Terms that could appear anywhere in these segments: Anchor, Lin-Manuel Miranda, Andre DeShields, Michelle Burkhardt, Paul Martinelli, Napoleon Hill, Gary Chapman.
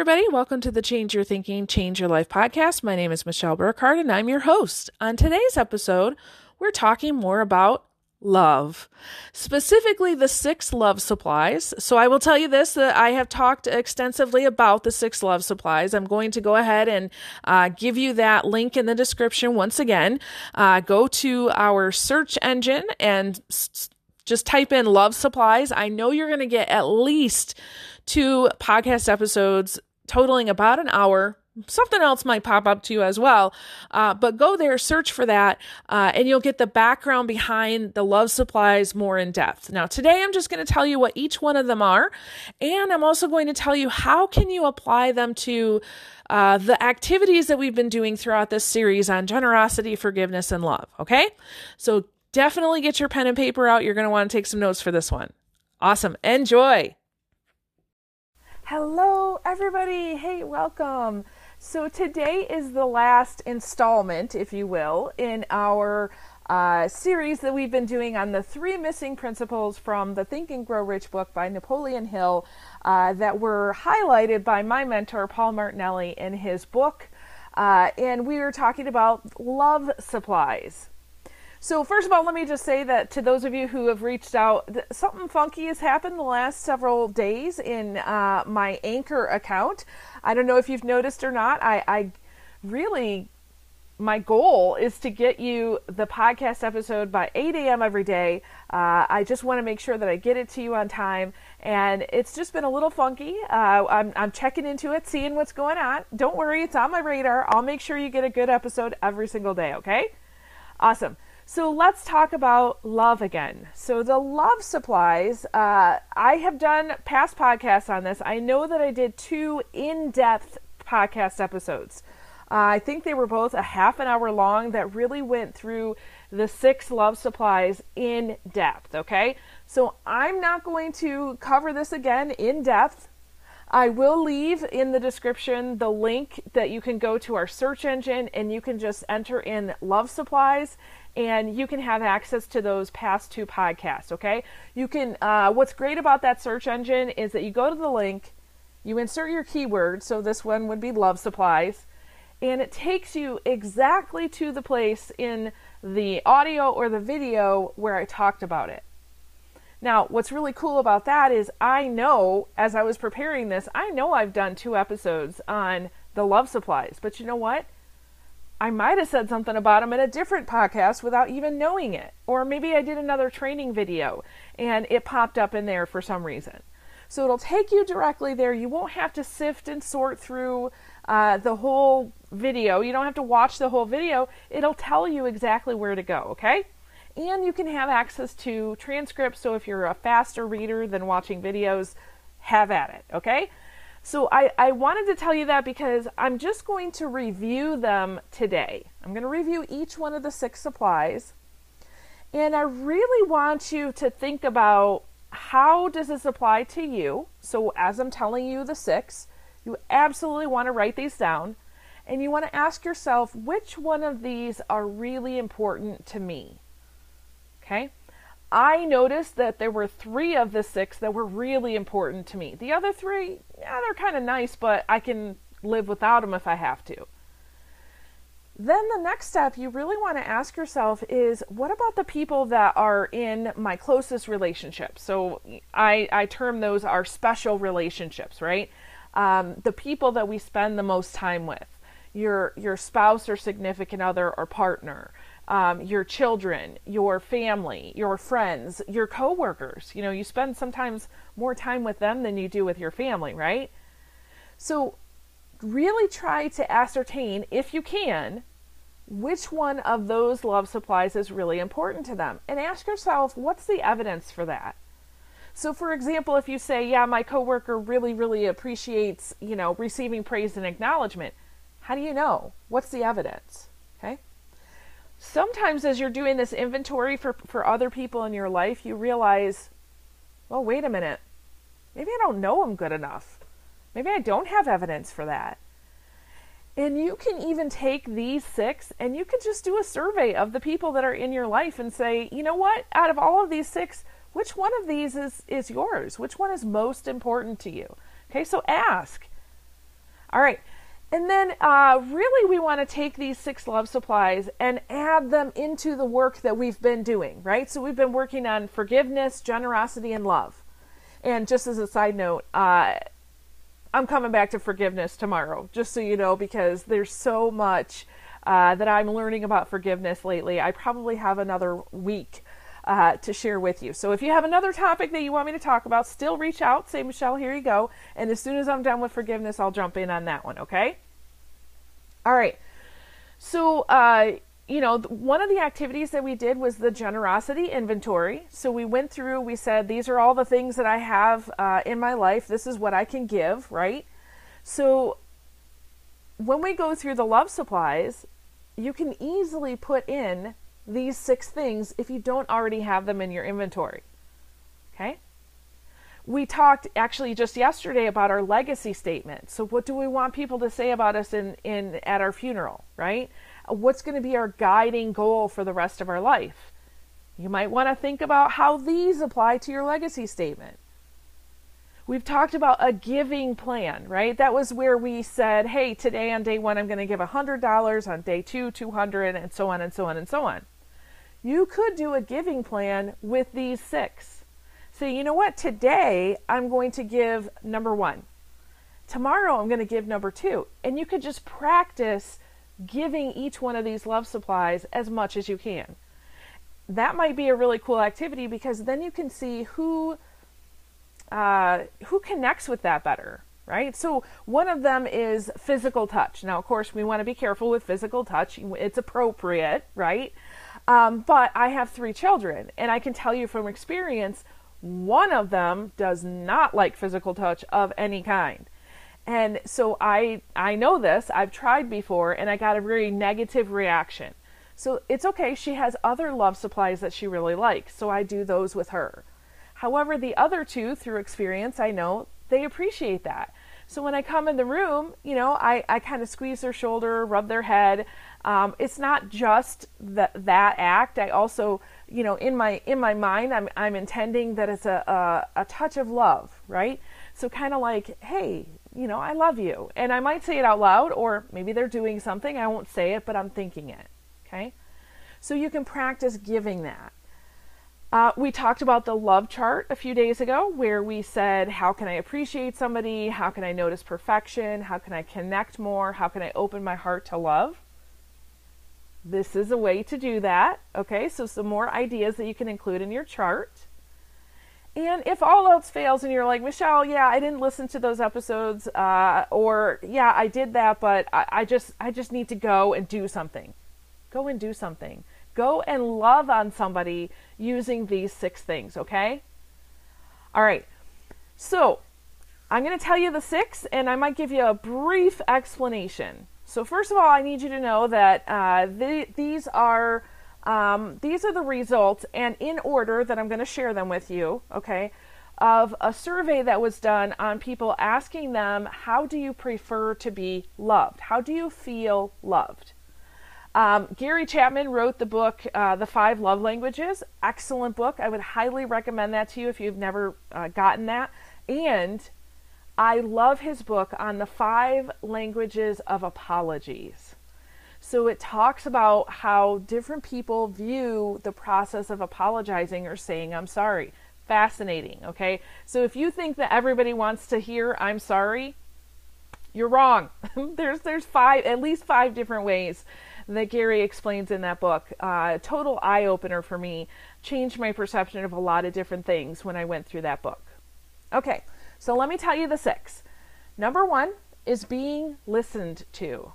everybody. Welcome to the Change Your Thinking, Change Your Life podcast. My name is Michelle Burkhardt, and I'm your host. On today's episode, we're talking more about love, specifically the 6 love supplies. So I will tell you this, that I have talked extensively about the 6 love supplies. I'm going to go ahead and give you that link in the description once again. Go to our search engine and just type in love supplies. I know you're going to get at least 2 podcast episodes totaling about an hour. Something else might pop up to you as well, but go there, search for that, and you'll get the background behind the love supplies more in depth. Now, today I'm just going to tell you what each one of them are, and I'm also going to tell you how can you apply them to the activities that we've been doing throughout this series on generosity, forgiveness, and love, okay? So definitely get your pen and paper out. You're going to want to take some notes for this one. Awesome. Enjoy. Hello, everybody. Hey, welcome. So today is the last installment, if you will, in our series that we've been doing on the 3 missing principles from the Think and Grow Rich book by Napoleon Hill that were highlighted by my mentor, Paul Martinelli, in his book. And we were talking about love supplies. So first of all, let me just say that to those of you who have reached out, something funky has happened the last several days in my Anchor account. I don't know if you've noticed or not. I really, my goal is to get you the podcast episode by 8 a.m. every day. I just want to make sure that I get it to you on time. And it's just been a little funky. I'm checking into it, seeing what's going on. Don't worry, it's on my radar. I'll make sure you get a good episode every single day, okay? Awesome. So let's talk about love again. So the love supplies, I have done past podcasts on this. I know that I did 2 in-depth podcast episodes. I think they were both a half an hour long that really went through the 6 love supplies in depth, okay? So I'm not going to cover this again in depth. I will leave in the description the link that you can go to our search engine and you can just enter in love supplies and you can have access to those past 2 podcasts, okay? You can, what's great about that search engine is that you go to the link, you insert your keyword, so this one would be love supplies, and it takes you exactly to the place in the audio or the video where I talked about it. Now, what's really cool about that is I know, as I was preparing this, I know I've done 2 episodes on the love supplies, but you know what? I might have said something about them in a different podcast without even knowing it. Or maybe I did another training video and it popped up in there for some reason. So it'll take you directly there. You won't have to sift and sort through the whole video. You don't have to watch the whole video. It'll tell you exactly where to go, okay? And you can have access to transcripts, so if you're a faster reader than watching videos, have at it, okay? So I wanted to tell you that because I'm just going to review them today. I'm going to review each one of the 6 supplies. And I really want you to think about how does this apply to you? So as I'm telling you the 6, you absolutely want to write these down. And you want to ask yourself, which one of these are really important to me? Okay, I noticed that there were 3 of the 6 that were really important to me. The other 3, yeah, they're kind of nice, but I can live without them if I have to. Then the next step you really want to ask yourself is, what about the people that are in my closest relationships? So I term those our special relationships, right? The people that we spend the most time with, your spouse or significant other or partner. Your children, your family, your friends, your coworkers. You know, you spend sometimes more time with them than you do with your family, right? So really try to ascertain, if you can, which one of those love supplies is really important to them. And ask yourself, what's the evidence for that? So for example, if you say, yeah, my coworker really, really appreciates, you know, receiving praise and acknowledgement. How do you know? What's the evidence? Okay. Sometimes as you're doing this inventory for other people in your life, you realize, well, wait a minute, maybe I don't know them good enough. Maybe I don't have evidence for that. And you can even take these 6 and you can just do a survey of the people that are in your life and say, you know what, out of all of these 6, which one of these is yours? Which one is most important to you? Okay, so ask, All right. And then really we want to take these 6 love supplies and add them into the work that we've been doing, right? So we've been working on forgiveness, generosity, and love. And just as a side note, I'm coming back to forgiveness tomorrow, just so you know, because there's so much that I'm learning about forgiveness lately. I probably have another week to share with you. So if you have another topic that you want me to talk about, still reach out, say, Michelle, here you go. And as soon as I'm done with forgiveness, I'll jump in on that one. Okay. All right. So, you know, one of the activities that we did was the generosity inventory. So we went through, we said, these are all the things that I have in my life. This is what I can give. Right. So when we go through the love supplies, you can easily put in these 6 things if you don't already have them in your inventory. Okay. We talked actually just yesterday about our legacy statement. So what do we want people to say about us at our funeral, right? What's going to be our guiding goal for the rest of our life? You might want to think about how these apply to your legacy statement. We've talked about a giving plan, right? That was where we said, hey, today on day 1, I'm going to give $100, on day 2, $200, and so on and so on and so on. You could do a giving plan with these 6. So you know what? Today I'm going to give number 1. Tomorrow I'm going to give number 2. And you could just practice giving each one of these love supplies as much as you can. That might be a really cool activity because then you can see who connects with that better, right? So one of them is physical touch. Now, of course, we want to be careful with physical touch. It's appropriate, right? But I have 3 children, and I can tell you from experience, one of them does not like physical touch of any kind. And so I know this, I've tried before, and I got a very negative reaction. So it's okay. She has other love supplies that she really likes. So I do those with her. However, the other 2, through experience, I know they appreciate that. So when I come in the room, you know, I kind of squeeze their shoulder, rub their head. It's not just that act. I also, you know, in my mind, I'm intending that it's a touch of love, right? So kind of like, hey, you know, I love you. And I might say it out loud, or maybe they're doing something. I won't say it, but I'm thinking it. Okay. So you can practice giving that. We talked about the love chart a few days ago where we said, how can I appreciate somebody? How can I notice perfection? How can I connect more? How can I open my heart to love? This is a way to do that. Okay, so some more ideas that you can include in your chart. And if all else fails and you're like, Michelle, yeah, I didn't listen to those episodes, or yeah, I did that, but I just need to go and do something. Go and do something. Go and love on somebody using these 6 things, okay? All right. So I'm going to tell you the 6, and I might give you a brief explanation. So first of all, I need you to know that these are the results, and in order that I'm going to share them with you, okay, of a survey that was done on people asking them, how do you prefer to be loved? How do you feel loved? Gary Chapman wrote the book, The 5 Love Languages. Excellent book. I would highly recommend that to you if you've never gotten that. And I love his book on the 5 languages of apologies. So it talks about how different people view the process of apologizing or saying, I'm sorry. Fascinating. Okay. So if you think that everybody wants to hear, I'm sorry, you're wrong. There's 5, at least 5 different ways that Gary explains in that book. Total eye-opener for me. Changed my perception of a lot of different things when I went through that book. Okay, so let me tell you the 6. Number 1 is being listened to.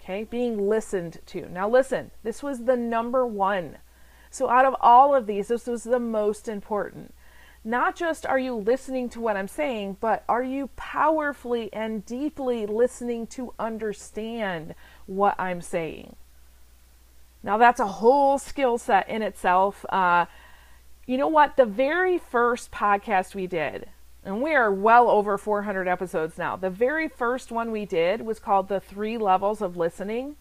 Okay, being listened to. Now listen, this was the number 1. So out of all of these, this was the most important. Not just are you listening to what I'm saying, but are you powerfully and deeply listening to understand what I'm saying? Now that's a whole skill set in itself. You know what? The very first podcast we did, and we are well over 400 episodes now. The very first one we did was called The 3 Levels of Listening.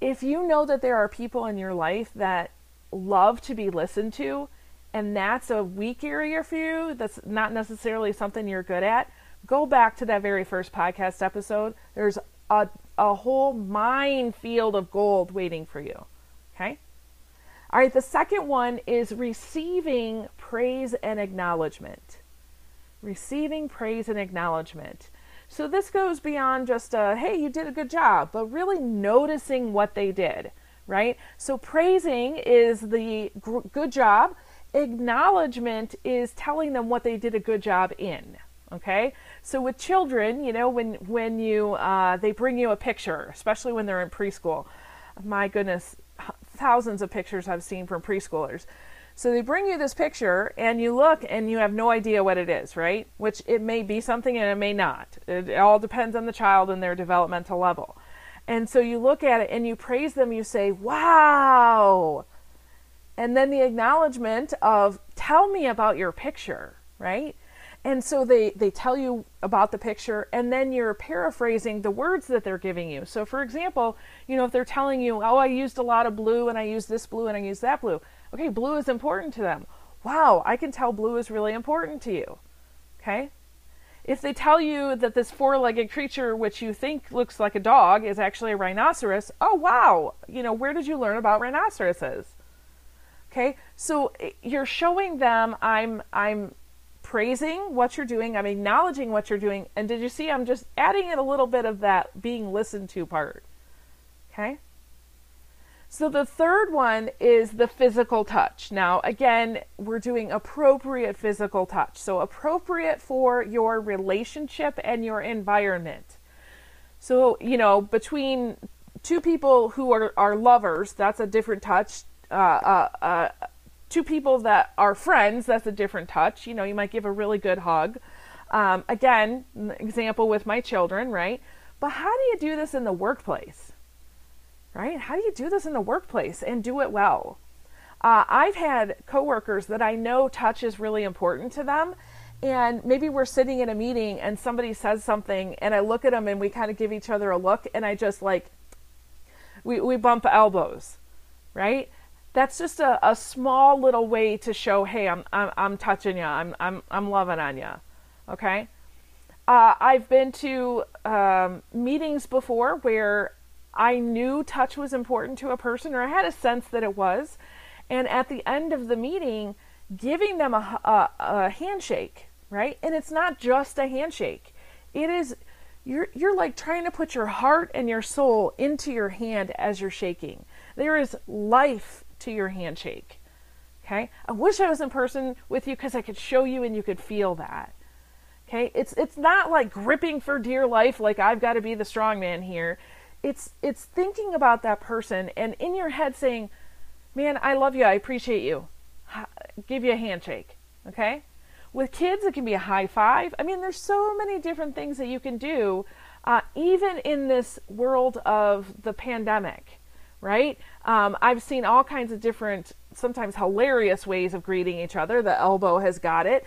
If you know that there are people in your life that love to be listened to, and that's a weak area for you, that's not necessarily something you're good at, go back to that very first podcast episode. There's a whole minefield of gold waiting for you. Okay? All right, the second one is receiving praise and acknowledgement. Receiving praise and acknowledgement. So this goes beyond just hey, you did a good job, but really noticing what they did, right? So praising is the good job. Acknowledgement is telling them what they did a good job in, okay? So with children, you know, when you they bring you a picture, especially when they're in preschool. My goodness, thousands of pictures I've seen from preschoolers. So they bring you this picture and you look and you have no idea what it is, right? Which it may be something and it may not. It all depends on the child and their developmental level. And so you look at it and you praise them. You say, wow. And then the acknowledgement of, tell me about your picture, right? And so they tell you about the picture and then you're paraphrasing the words that they're giving you. So for example, you know, if they're telling you, oh, I used a lot of blue and I used this blue and I used that blue. Okay, blue is important to them. Wow, I can tell blue is really important to you. Okay? If they tell you that this four-legged creature, which you think looks like a dog, is actually a rhinoceros, oh, wow. You know, where did you learn about rhinoceroses? Okay? So you're showing them I'm praising what you're doing, I'm acknowledging what you're doing, and did you see I'm just adding in a little bit of that being listened to part. Okay? So the third one is the physical touch. Now, again, we're doing appropriate physical touch. So appropriate for your relationship and your environment. So, you know, between two people who are lovers, that's a different touch. Two people that are friends, that's a different touch. You know, you might give a really good hug. Again, example with my children, right? But how do you do this in the workplace? Right? How do you do this in the workplace and do it well? I've had coworkers that I know touch is really important to them. And maybe we're sitting in a meeting and somebody says something and I look at them and we kind of give each other a look and I just like, we bump elbows, right? That's just a small little way to show, hey, I'm touching you. I'm loving on you. Okay. I've been to meetings before where I knew touch was important to a person, or I had a sense that it was. And at the end of the meeting, giving them a handshake, right? And it's not just a handshake. It is, you're like trying to put your heart and your soul into your hand as you're shaking. There is life to your handshake, okay? I wish I was in person with you because I could show you and you could feel that, okay? It's not like gripping for dear life, like I've got to be the strong man here. It's thinking about that person and in your head saying, man, I love you. I appreciate you. Give you a handshake. Okay. With kids, it can be a high five. I mean, there's so many different things that you can do, even in this world of the pandemic, right? I've seen all kinds of different, sometimes hilarious ways of greeting each other. The elbow has got it.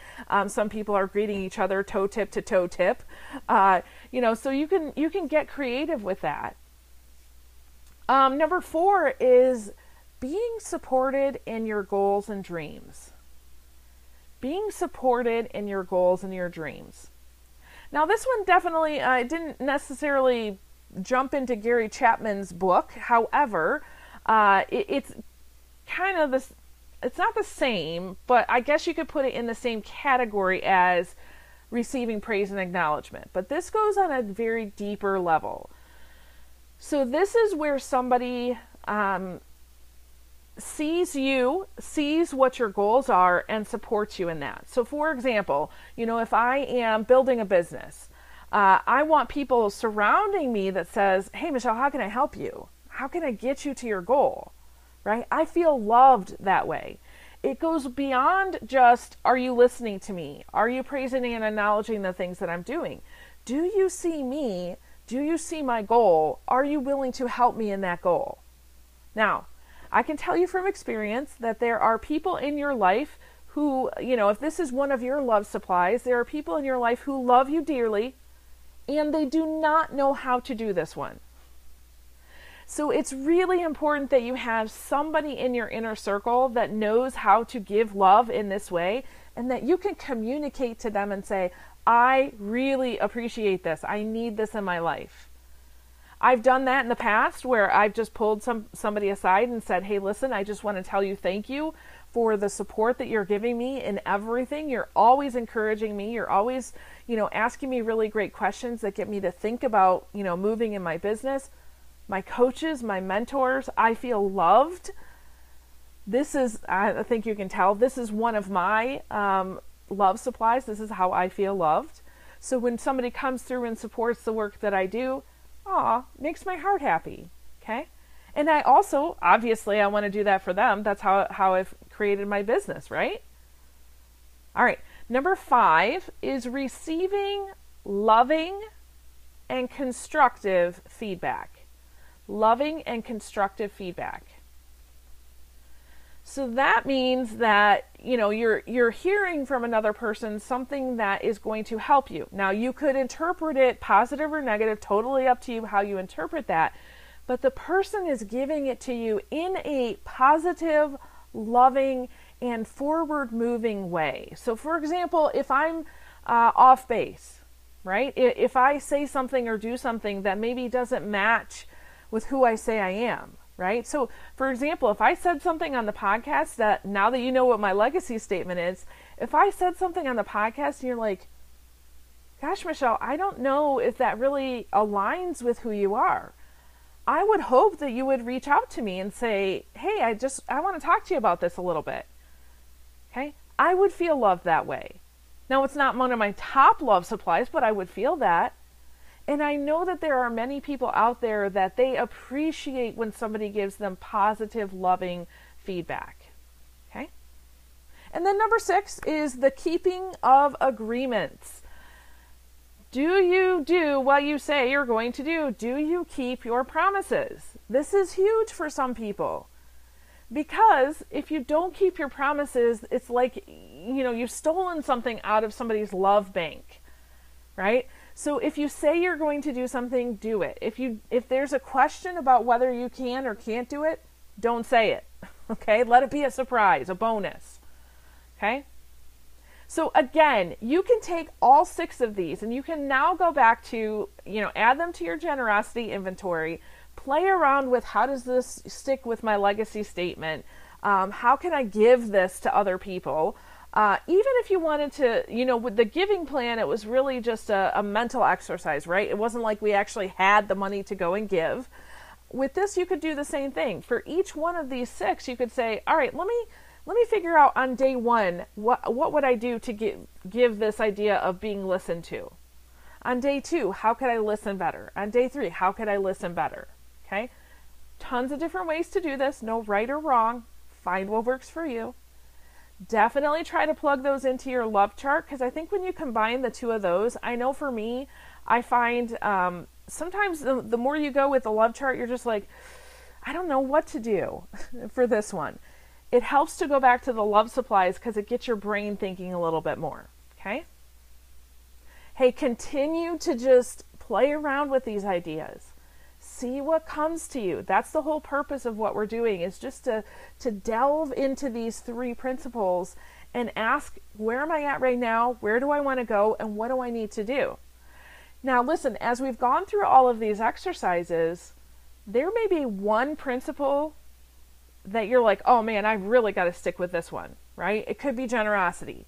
Some people are greeting each other toe tip to toe tip. You know, so you can get creative with that. Number 4 is being supported in your goals and dreams. Being supported in your goals and your dreams. Now, this one definitely didn't necessarily jump into Gary Chapman's book. However, it's kind of this. It's not the same, but I guess you could put it in the same category as receiving praise and acknowledgement. But this goes on a very deeper level. So this is where somebody sees what your goals are and supports you in that. So for example, you know, if I am building a business, I want people surrounding me that says, hey, Michelle, how can I help you? How can I get you to your goal? Right? I feel loved that way. It goes beyond just, are you listening to me? Are you praising and acknowledging the things that I'm doing? Do you see me? Do you see my goal? Are you willing to help me in that goal? Now, I can tell you from experience that there are people in your life who, you know, if this is one of your love supplies, there are people in your life who love you dearly and they do not know how to do this one. So it's really important that you have somebody in your inner circle that knows how to give love in this way, and that you can communicate to them and say, I really appreciate this. I need this in my life. I've done that in the past where I've just pulled somebody aside and said, hey, listen, I just want to tell you thank you for the support that you're giving me in everything. You're always encouraging me. You're always, asking me really great questions that get me to think about, moving in my business. My coaches, my mentors, I feel loved. This is, I think you can tell, this is one of my love supplies. This is how I feel loved. So when somebody comes through and supports the work that I do, makes my heart happy, okay? And I also, obviously, I want to do that for them. That's how I've created my business, right? All right, number 5 is receiving loving and constructive feedback. Loving and constructive feedback. So that means that, you're hearing from another person something that is going to help you. Now, you could interpret it positive or negative, totally up to you how you interpret that. But the person is giving it to you in a positive, loving, and forward-moving way. So, for example, if I'm off base, right? If I say something or do something that maybe doesn't match with who I say I am, right? So for example, if I said something on the podcast that, now that you know what my legacy statement is, if I said something on the podcast and you're like, gosh, Michelle, I don't know if that really aligns with who you are, I would hope that you would reach out to me and say, hey, I want to talk to you about this a little bit, okay? I would feel loved that way. Now, it's not one of my top love supplies, but I would feel that. And I know that there are many people out there that they appreciate when somebody gives them positive, loving feedback. Okay. And then number 6 is the keeping of agreements. Do you do what you say you're going to do? Do you keep your promises? This is huge for some people, because if you don't keep your promises, it's like, you've stolen something out of somebody's love bank, right? So if you say you're going to do something, do it. If there's a question about whether you can or can't do it, don't say it, okay? Let it be a surprise, a bonus, okay? So again, you can take all 6 of these and you can now go back to, add them to your generosity inventory, play around with how does this stick with my legacy statement? How can I give this to other people? Even if you wanted to, with the giving plan, it was really just a mental exercise, right? It wasn't like we actually had the money to go and give. With this, you could do the same thing. For each one of these 6, you could say, all right, let me figure out on day 1, what would I do to give this idea of being listened to? On day 2, how could I listen better? On day 3, how could I listen better? Okay. Tons of different ways to do this. No right or wrong. Find what works for you. Definitely try to plug those into your love chart, because I think when you combine the 2 of those, I know for me, I find sometimes the more you go with the love chart, you're just like, I don't know what to do for this one. It helps to go back to the love supplies because it gets your brain thinking a little bit more, okay? Hey, continue to just play around with these ideas. See what comes to you. That's the whole purpose of what we're doing, is just to delve into these 3 principles and ask, where am I at right now? Where do I want to go? And what do I need to do? Now, listen, as we've gone through all of these exercises, there may be one principle that you're like, oh man, I really got to stick with this one, right? It could be generosity.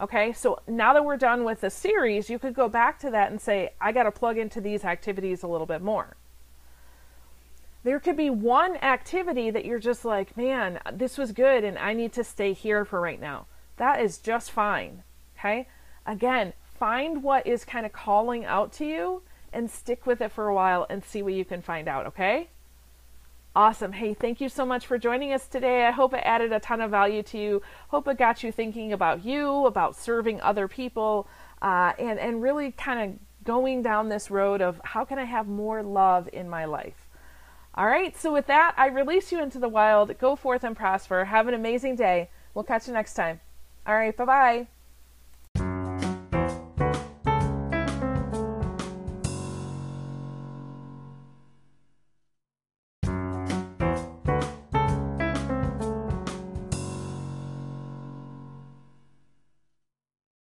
Okay, so now that we're done with the series, you could go back to that and say, I got to plug into these activities a little bit more. There could be one activity that you're just like, man, this was good and I need to stay here for right now. That is just fine, okay? Again, find what is kind of calling out to you and stick with it for a while and see what you can find out, okay? Awesome. Hey, thank you so much for joining us today. I hope it added a ton of value to you. Hope it got you thinking about you, about serving other people, and really kind of going down this road of how can I have more love in my life? All right, so with that, I release you into the wild. Go forth and prosper. Have an amazing day. We'll catch you next time. All right, bye-bye.